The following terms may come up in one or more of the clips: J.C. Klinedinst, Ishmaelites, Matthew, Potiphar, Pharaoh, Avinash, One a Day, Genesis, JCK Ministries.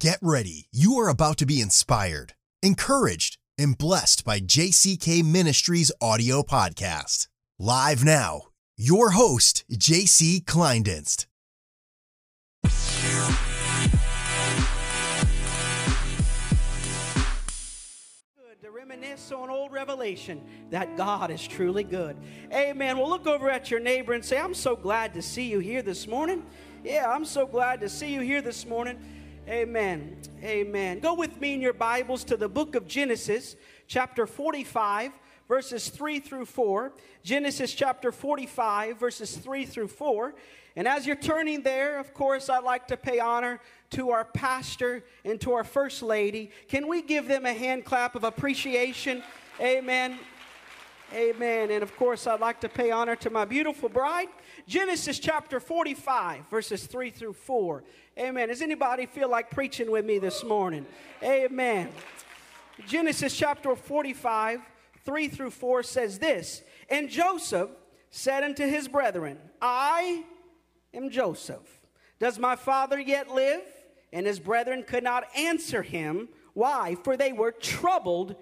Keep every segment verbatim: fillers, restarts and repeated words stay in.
Get ready. You are about to be inspired, encouraged, and blessed by J C K Ministries audio podcast. Live now, your host, J C. Klinedinst. Good to reminisce on old Revelation that God is truly good. Amen. Well, look over at your neighbor and say, I'm so glad to see you here this morning. Yeah, I'm so glad to see you here this morning. Amen. Amen. Go with me in your Bibles to the book of Genesis, chapter forty-five, verses three through four. Genesis chapter forty-five, verses three through four. And as you're turning there, of course, I'd like to pay honor to our pastor and to our first lady. Can we give them a hand clap of appreciation? Amen. Amen. And of course, I'd like to pay honor to my beautiful bride. Genesis chapter forty-five, verses three through four. Amen. Does anybody feel like preaching with me this morning? Amen. Genesis chapter forty-five, three through four says this, And Joseph said unto his brethren, I am Joseph. Does my father yet live? And his brethren could not answer him. Why? For they were troubled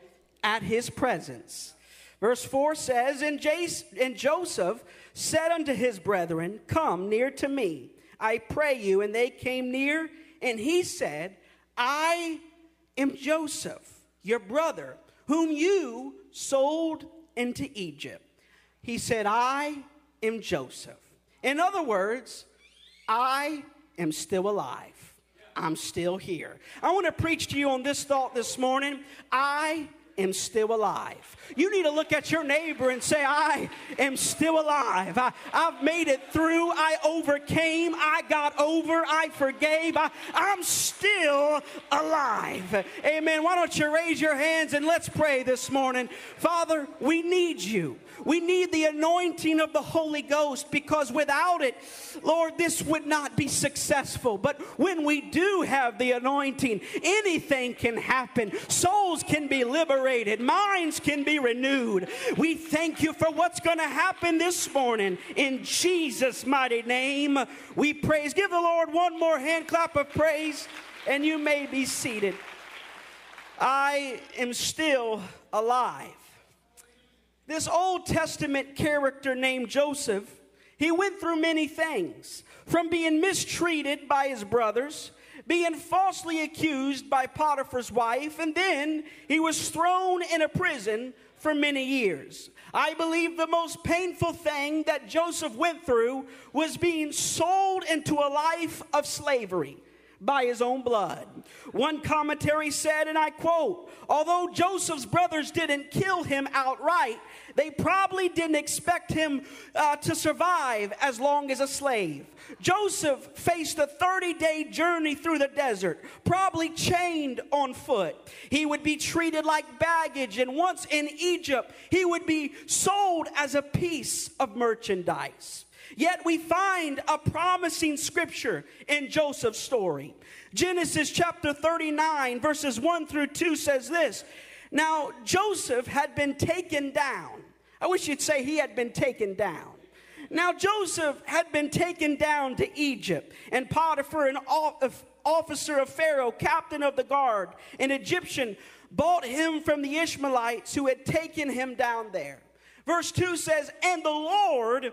at his presence. Verse four says, and, Jas- and Joseph said unto his brethren, Come near to me, I pray you. And they came near, and he said, I am Joseph, your brother, whom you sold into Egypt. He said, I am Joseph. In other words, I am still alive. I'm still here. I want to preach to you on this thought this morning. I am still alive. You need to look at your neighbor and say, I am still alive. I, I've made it through. I overcame. I got over. I forgave. I, I'm still alive. Amen. Why don't you raise your hands and let's pray this morning. Father, we need you. We need the anointing of the Holy Ghost, because without it, Lord, this would not be successful. But when we do have the anointing, anything can happen. Souls can be liberated. Minds can be renewed. We thank you for what's going to happen this morning. In Jesus' mighty name, we praise. Give the Lord one more hand clap of praise, and you may be seated. I am still alive. This Old Testament character named Joseph, he went through many things, from being mistreated by his brothers, being falsely accused by Potiphar's wife, and then he was thrown in a prison for many years. I believe the most painful thing that Joseph went through was being sold into a life of slavery by his own blood. One commentary said, and I quote, although Joseph's brothers didn't kill him outright, they probably didn't expect him uh, to survive as long as a slave. Joseph faced a thirty-day journey through the desert, probably chained on foot. He would be treated like baggage, and once in Egypt, he would be sold as a piece of merchandise. Yet we find a promising scripture in Joseph's story. Genesis chapter thirty-nine, verses one through two says this. Now Joseph had been taken down. I wish you'd say he had been taken down. Now Joseph had been taken down to Egypt, and Potiphar, an officer of Pharaoh, captain of the guard, an Egyptian, bought him from the Ishmaelites who had taken him down there. Verse two says, and the Lord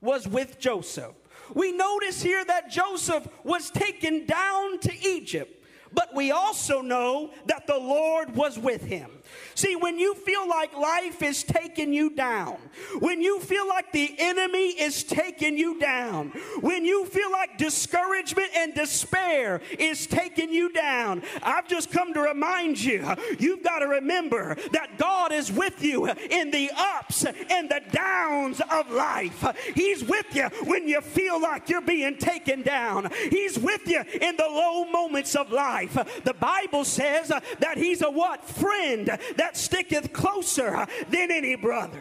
was with Joseph. We notice here that Joseph was taken down to Egypt, but we also know that the Lord was with him. See, when you feel like life is taking you down, when you feel like the enemy is taking you down, when you feel like discouragement and despair is taking you down, I've just come to remind you, you've got to remember that God is with you in the ups and the downs of life. He's with you when you feel like you're being taken down. He's with you in the low moments of life. The Bible says that he's a what? Friend that sticketh closer than any brother.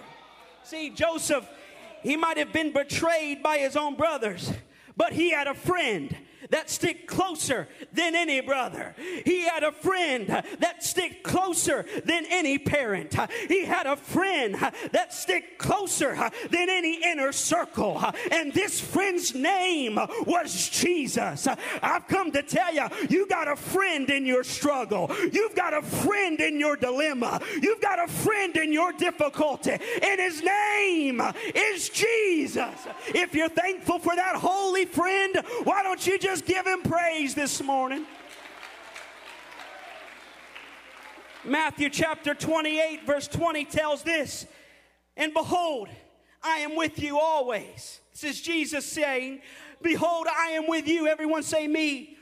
See, Joseph, he might have been betrayed by his own brothers, but he had a friend that stick closer than any brother. He had a friend that stick closer than any parent. He had a friend that stick closer than any inner circle. And this friend's name was Jesus. I've come to tell you, you got a friend in your struggle. You've got a friend in your dilemma. You've got a friend in your difficulty. And his name is Jesus. If you're thankful for that holy friend, why don't you just give him praise this morning? Matthew chapter twenty-eight verse twenty tells this, "And behold, I am with you always." This is Jesus saying, behold, I am with you. Everyone say me.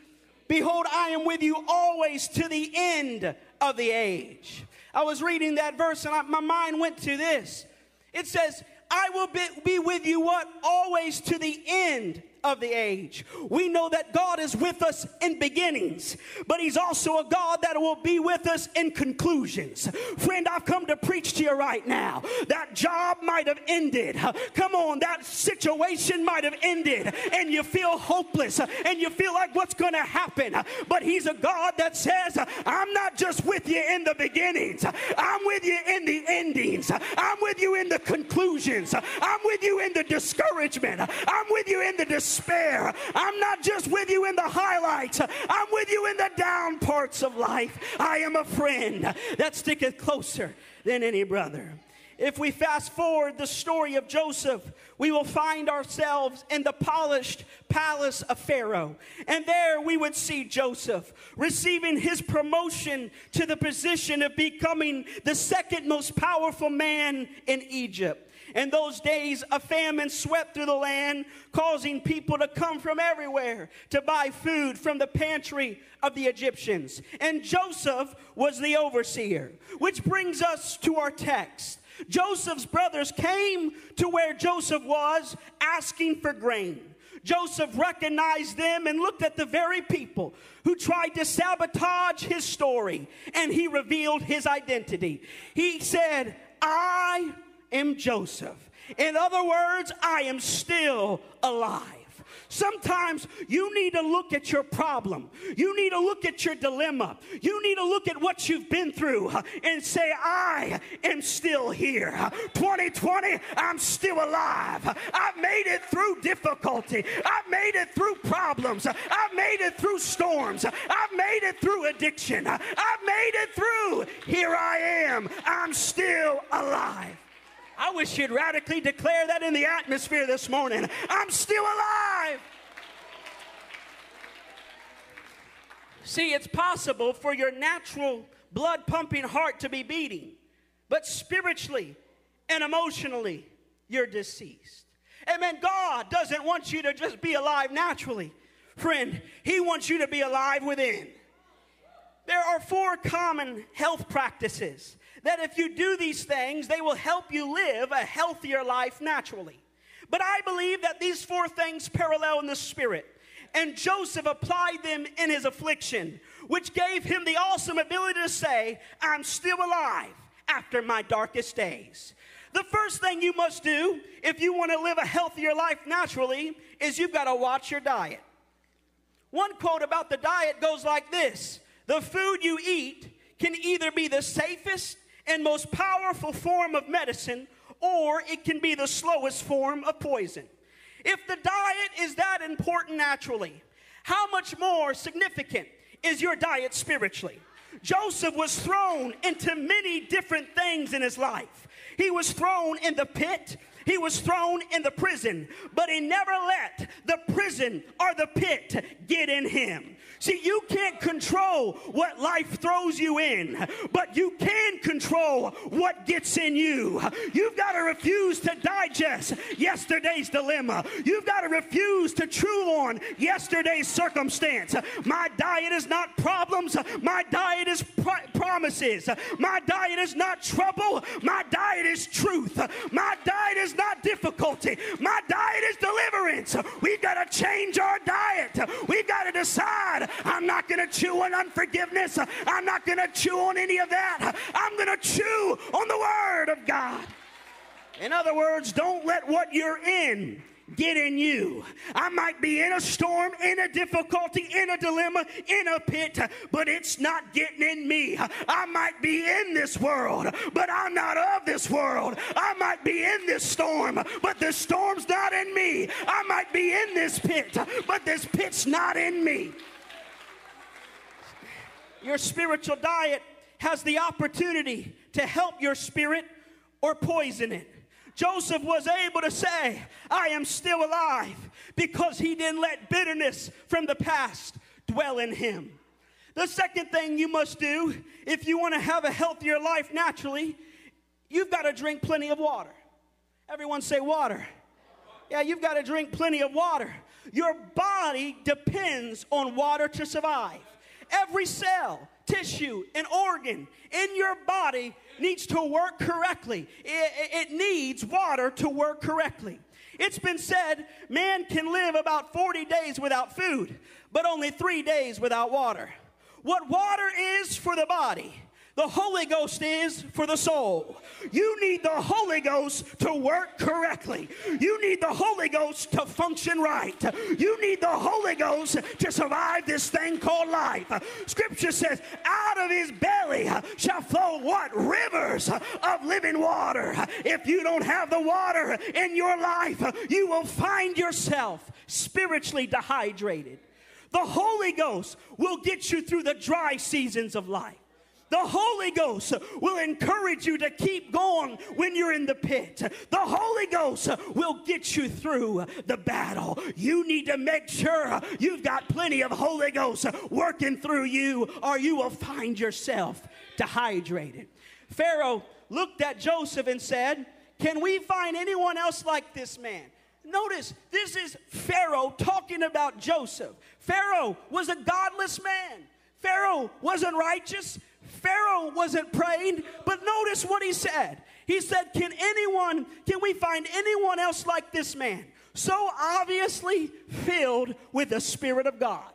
Behold, I am with you always to the end of the age. I was reading that verse and I, my mind went to this. It says, I will be, be with you what? Always to the end of the age. We know that God is with us in beginnings, but he's also a God that will be with us in conclusions. Friend, I've come to preach to you right now. That job might have ended. Come on, that situation might have ended, and you feel hopeless, and you feel like what's going to happen. But he's a God that says, I'm not just with you in the beginnings. I'm with you in the endings. I'm with you in the conclusions. I'm with you in the discouragement. I'm with you in the discouragement. Despair. I'm not just with you in the highlights. I'm with you in the down parts of life. I am a friend that sticketh closer than any brother. If we fast forward the story of Joseph, we will find ourselves in the polished palace of Pharaoh. And there we would see Joseph receiving his promotion to the position of becoming the second most powerful man in Egypt. In those days, a famine swept through the land, causing people to come from everywhere to buy food from the pantry of the Egyptians. And Joseph was the overseer, which brings us to our text. Joseph's brothers came to where Joseph was, asking for grain. Joseph recognized them and looked at the very people who tried to sabotage his story, and he revealed his identity. He said, I am Joseph. In other words, I am still alive. Sometimes you need to look at your problem. You need to look at your dilemma. You need to look at what you've been through and say, I am still here. twenty twenty, I'm still alive. I've made it through difficulty. I've made it through problems. I've made it through storms. I've made it through addiction. I've made it through. Here I am. I'm still alive. I wish you'd radically declare that in the atmosphere this morning. I'm still alive. See, it's possible for your natural blood-pumping heart to be beating, but spiritually and emotionally, you're deceased. Amen. God doesn't want you to just be alive naturally. Friend, he wants you to be alive within. There are four common health practices that if you do these things, they will help you live a healthier life naturally. But I believe that these four things parallel in the spirit. And Joseph applied them in his affliction, which gave him the awesome ability to say, I'm still alive after my darkest days. The first thing you must do if you want to live a healthier life naturally is you've got to watch your diet. One quote about the diet goes like this: the food you eat can either be the safest and most powerful form of medicine, or it can be the slowest form of poison. If the diet is that important naturally, how much more significant is your diet spiritually? Joseph was thrown into many different things in his life. He was thrown in the pit. He was thrown in the prison, but he never let the prison or the pit get in him. See, you can't control what life throws you in, but you can control what gets in you. You've got to refuse to digest yesterday's dilemma. You've got to refuse to chew on yesterday's circumstance. My diet is not problems. My diet is pr- promises. My diet is not trouble. My diet is truth. My diet is not difficulty. My diet is deliverance. We've got to change our diet. We've got to decide, I'm not going to chew on unforgiveness. I'm not going to chew on any of that. I'm going to chew on the Word of God. In other words, don't let what you're in get in you. I might be in a storm, in a difficulty, in a dilemma, in a pit, but it's not getting in me. I might be in this world, but I'm not of this world. I might be in this storm, but this storm's not in me. I might be in this pit, but this pit's not in me. Your spiritual diet has the opportunity to help your spirit or poison it. Joseph was able to say, I am still alive, because he didn't let bitterness from the past dwell in him. The second thing you must do, if you want to have a healthier life naturally, you've got to drink plenty of water. Everyone say water. Yeah, you've got to drink plenty of water. Your body depends on water to survive. Every cell, tissue, and organ in your body needs to work correctly. It, it needs water to work correctly. It's been said man can live about forty days without food, but only three days without water. What water is for the body, the Holy Ghost is for the soul. You need the Holy Ghost to work correctly. You need the Holy Ghost to function right. You need the Holy Ghost to survive this thing called life. Scripture says, out of his belly shall flow what? Rivers of living water. If you don't have the water in your life, you will find yourself spiritually dehydrated. The Holy Ghost will get you through the dry seasons of life. The Holy Ghost will encourage you to keep going when you're in the pit. The Holy Ghost will get you through the battle. You need to make sure you've got plenty of Holy Ghost working through you, or you will find yourself dehydrated. Pharaoh looked at Joseph and said, can we find anyone else like this man? Notice, this is Pharaoh talking about Joseph. Pharaoh was a godless man. Pharaoh wasn't righteous. Pharaoh wasn't praying, but notice what he said. He said, can anyone, can we find anyone else like this man? So obviously filled with the Spirit of God.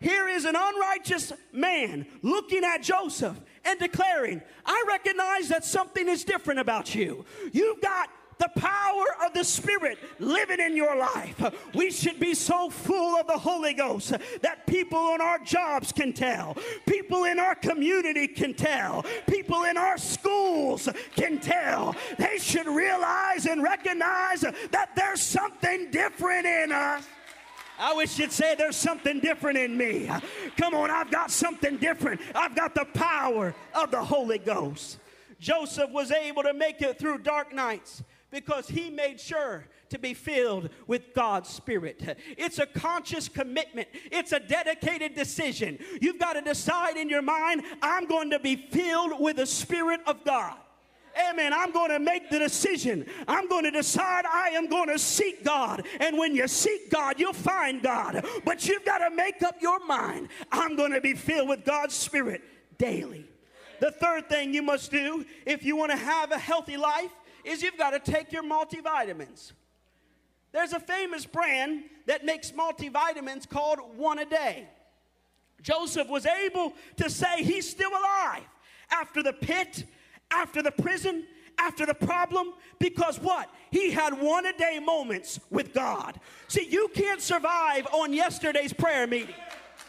Here is an unrighteous man looking at Joseph and declaring, I recognize that something is different about you. You've got the power of the Spirit living in your life. We should be so full of the Holy Ghost that people on our jobs can tell. People in our community can tell. People in our schools can tell. They should realize and recognize that there's something different in us. I wish you'd say there's something different in me. Come on, I've got something different. I've got the power of the Holy Ghost. Joseph was able to make it through dark nights, because he made sure to be filled with God's Spirit. It's a conscious commitment. It's a dedicated decision. You've got to decide in your mind, I'm going to be filled with the Spirit of God. Amen. I'm going to make the decision. I'm going to decide I am going to seek God. And when you seek God, you'll find God. But you've got to make up your mind. I'm going to be filled with God's Spirit daily. The third thing you must do if you want to have a healthy life is you've got to take your multivitamins. There's a famous brand that makes multivitamins called One a Day. Joseph was able to say he's still alive after the pit, after the prison, after the problem, because what? He had one a day moments with God. See, you can't survive on yesterday's prayer meeting.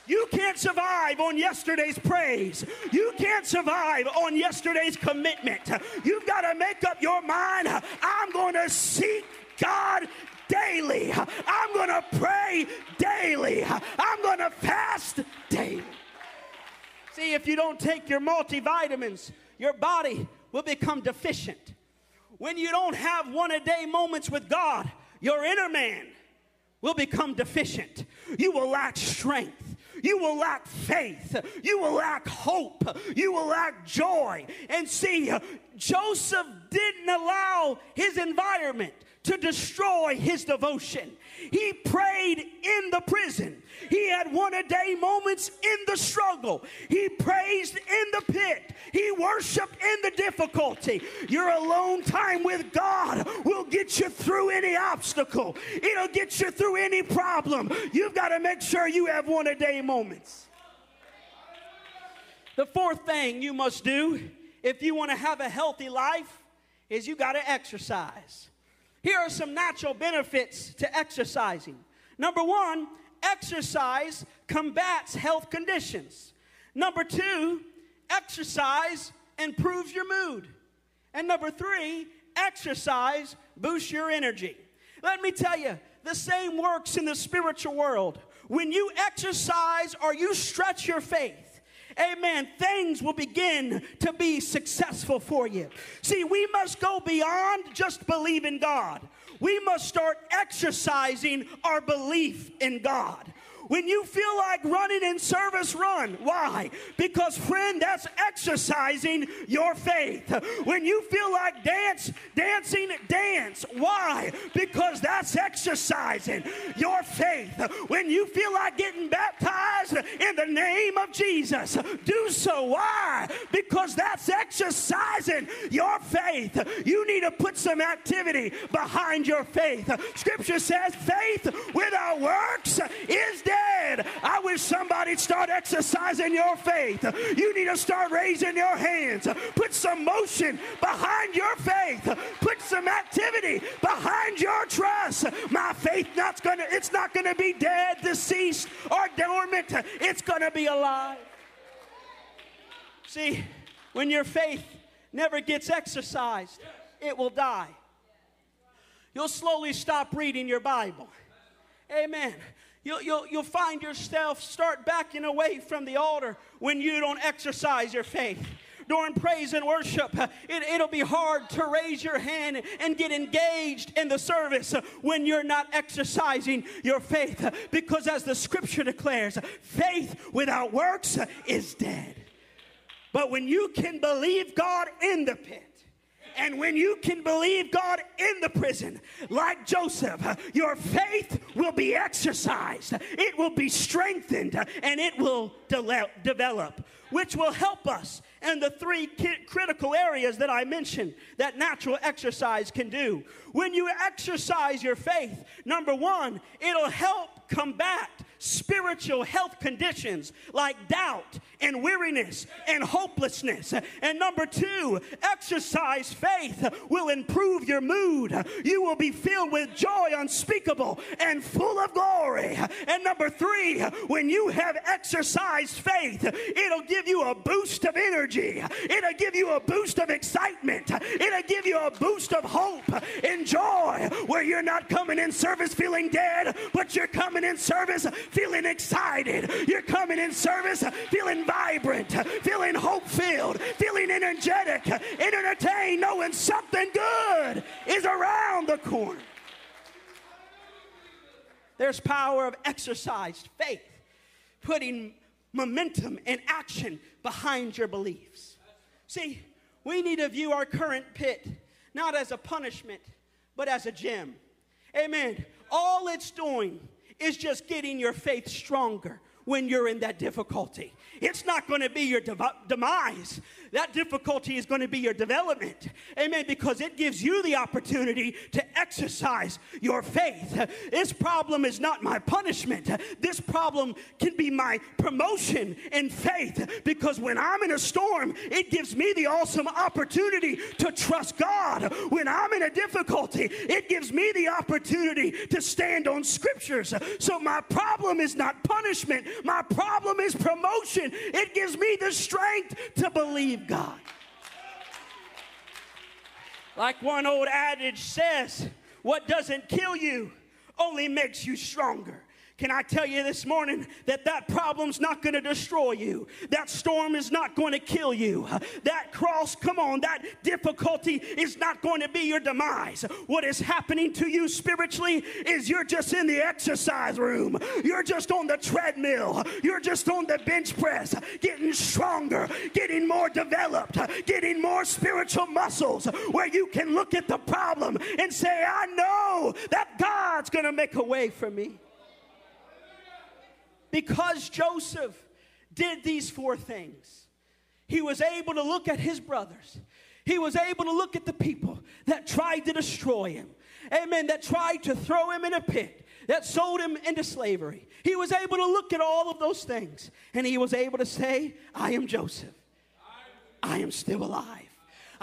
You can't survive on yesterday's praise. You can't survive on yesterday's commitment. You've got to make up your mind. I'm going to seek God daily. I'm going to pray daily. I'm going to fast daily. See, if you don't take your multivitamins, your body will become deficient. When you don't have one a day moments with God, your inner man will become deficient. You will lack strength. You will lack faith. You will lack hope. You will lack joy. And see, Joseph didn't allow his environment to destroy his devotion. He prayed in the prison. He had one a day moments in the struggle. He praised in the pit. He worshiped in the difficulty. Your alone time with God will get you through any obstacle. It'll get you through any problem. You've got to make sure you have one a day moments. The fourth thing you must do if you want to have a healthy life is you got to exercise. Here are some natural benefits to exercising. Number one, exercise combats health conditions. Number two, exercise improves your mood. And number three, exercise boosts your energy. Let me tell you, the same works in the spiritual world. When you exercise or you stretch your faith, amen, things will begin to be successful for you. See, we must go beyond just believing God. We must start exercising our belief in God. When you feel like running in service, run. Why? Because, friend, that's exercising your faith. When you feel like dance, dancing, dance. Why? Because that's exercising your faith. When you feel like getting baptized in the name of Jesus, do so. Why? Because that's exercising your faith. You need to put some activity behind your faith. Scripture says faith without works is dead. I wish somebody'd start exercising your faith. You need to start raising your hands. Put some motion behind your faith. Put some activity behind your trust. My faith not gonna, it's not going to be dead, deceased, or dormant. It's going to be alive. See, when your faith never gets exercised, it will die. You'll slowly stop reading your Bible. Amen. You'll, you'll, you'll find yourself start backing away from the altar when you don't exercise your faith. During praise and worship, it, it'll be hard to raise your hand and get engaged in the service when you're not exercising your faith. Because as the scripture declares, faith without works is dead. But when you can believe God in the pit, and when you can believe God in the prison, like Joseph, your faith will be exercised. It will be strengthened, and it will de- develop, which will help us in the three ki- critical areas that I mentioned that natural exercise can do. When you exercise your faith, number one, it'll help combat spiritual health conditions like doubt and weariness and hopelessness. And number two, exercise faith will improve your mood. You will be filled with joy unspeakable and full of glory. And number three, when you have exercised faith, it'll give you a boost of energy. It'll give you a boost of excitement. It'll give you a boost of hope and joy, where you're not coming in service feeling dead, but you're coming in service feeling excited. You're coming in service feeling vibrant, feeling hope-filled, feeling energetic, and entertained, knowing something good is around the corner. There's power of exercised faith, putting momentum and action behind your beliefs. See, we need to view our current pit not as a punishment, but as a gym. Amen. All it's doing is just getting your faith stronger when you're in that difficulty. It's not going to be your de- demise. That difficulty is going to be your development. Amen. Because it gives you the opportunity to exercise your faith. This problem is not my punishment. This problem can be my promotion in faith. Because when I'm in a storm, it gives me the awesome opportunity to trust God. When I'm in a difficulty, it gives me the opportunity to stand on scriptures. So my problem is not punishment. My problem is promotion. It gives me the strength to believe God. Like one old adage says, what doesn't kill you only makes you stronger. Can I tell you this morning that that problem's not going to destroy you. That storm is not going to kill you. That cross, come on, that difficulty is not going to be your demise. What is happening to you spiritually is you're just in the exercise room. You're just on the treadmill. You're just on the bench press, getting stronger, getting more developed, getting more spiritual muscles, where you can look at the problem and say, I know that God's going to make a way for me. Because Joseph did these four things, he was able to look at his brothers. He was able to look at the people that tried to destroy him. Amen. That tried to throw him in a pit. That sold him into slavery. He was able to look at all of those things. And he was able to say, I am Joseph. I am still alive.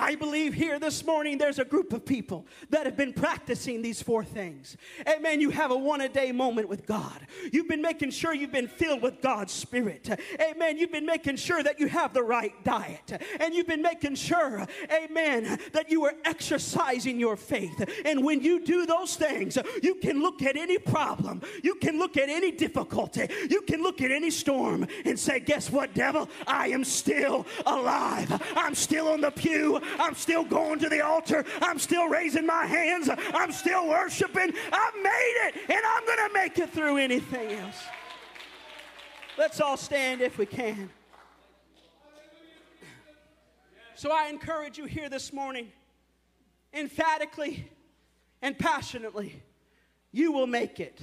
I believe here this morning there's a group of people that have been practicing these four things. Amen. You have a one a day moment with God. You've been making sure you've been filled with God's Spirit. Amen. You've been making sure that you have the right diet. And you've been making sure, amen, that you are exercising your faith. And when you do those things, you can look at any problem. You can look at any difficulty. You can look at any storm and say, guess what, devil? I am still alive. I'm still on the pew. I'm still going to the altar. I'm still raising my hands. I'm still worshiping. I've made it, and I'm going to make it through anything else. Let's all stand if we can. So I encourage you here this morning, emphatically and passionately, you will make it.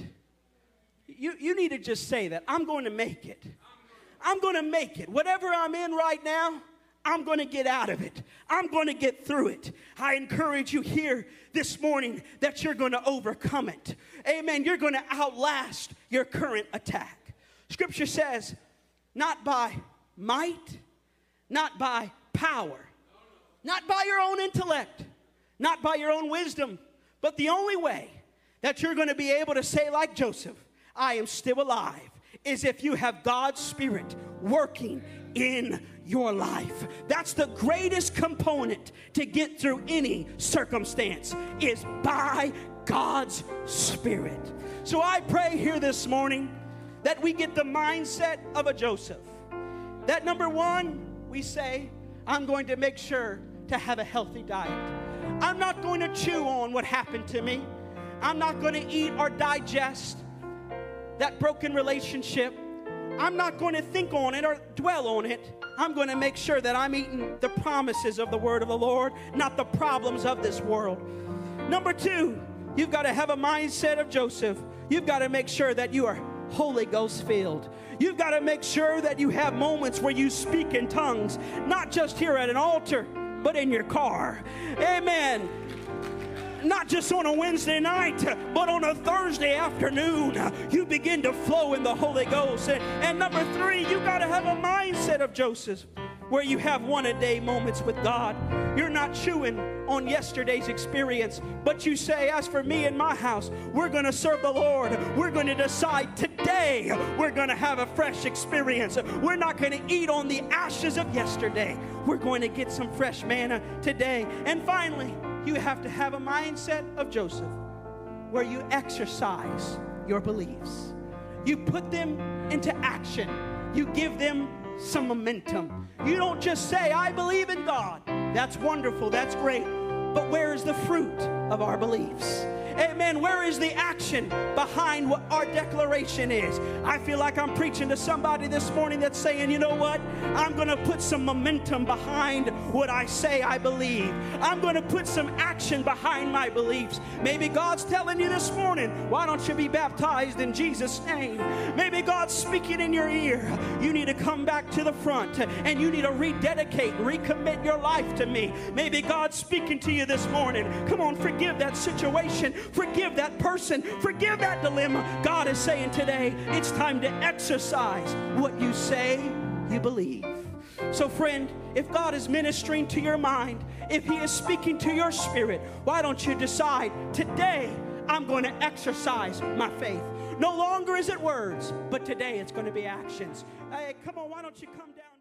You, you need to just say that. I'm going to make it. I'm going to make it. Whatever I'm in right now, I'm going to get out of it. I'm going to get through it. I encourage you here this morning that you're going to overcome it. Amen. You're going to outlast your current attack. Scripture says, not by might, not by power, not by your own intellect, not by your own wisdom, but the only way that you're going to be able to say like Joseph, I am still alive, is if you have God's Spirit working in your life. That's the greatest component to get through any circumstance, is by God's Spirit. So I pray here this morning that we get the mindset of a Joseph. That number one, we say, I'm going to make sure to have a healthy diet. I'm not going to chew on what happened to me. I'm not going to eat or digest that broken relationship. I'm not going to think on it or dwell on it. I'm going to make sure that I'm eating the promises of the word of the Lord, not the problems of this world. Number two, you've got to have a mindset of Joseph. You've got to make sure that you are Holy Ghost filled. You've got to make sure that you have moments where you speak in tongues, not just here at an altar, but in your car. Amen. Not just on a Wednesday night, but on a Thursday afternoon, you begin to flow in the Holy Ghost. And, and number three, you got to have a mindset of Joseph, where you have one-a-day moments with God. You're not chewing on yesterday's experience, but you say, as for me and my house, we're going to serve the Lord. We're going to decide today we're going to have a fresh experience. We're not going to eat on the ashes of yesterday. We're going to get some fresh manna today. And finally, you have to have a mindset of Joseph, where you exercise your beliefs. You put them into action. You give them some momentum. You don't just say, I believe in God. That's wonderful. That's great. But where is the fruit of our beliefs? Amen. Where is the action behind what our declaration is? I feel like I'm preaching to somebody this morning that's saying, you know what? I'm going to put some momentum behind what I say I believe. I'm going to put some action behind my beliefs. Maybe God's telling you this morning, why don't you be baptized in Jesus' name? Maybe God's speaking in your ear. You need to come back to the front and you need to rededicate, recommit your life to me. Maybe God's speaking to you this morning. Come on, forgive that situation. Forgive that person. Forgive that dilemma. God is saying today, it's time to exercise what you say you believe. So friend, if God is ministering to your mind, if he is speaking to your spirit, why don't you decide today, I'm going to exercise my faith. No longer is it words, but today it's going to be actions. Hey, come on, why don't you come down?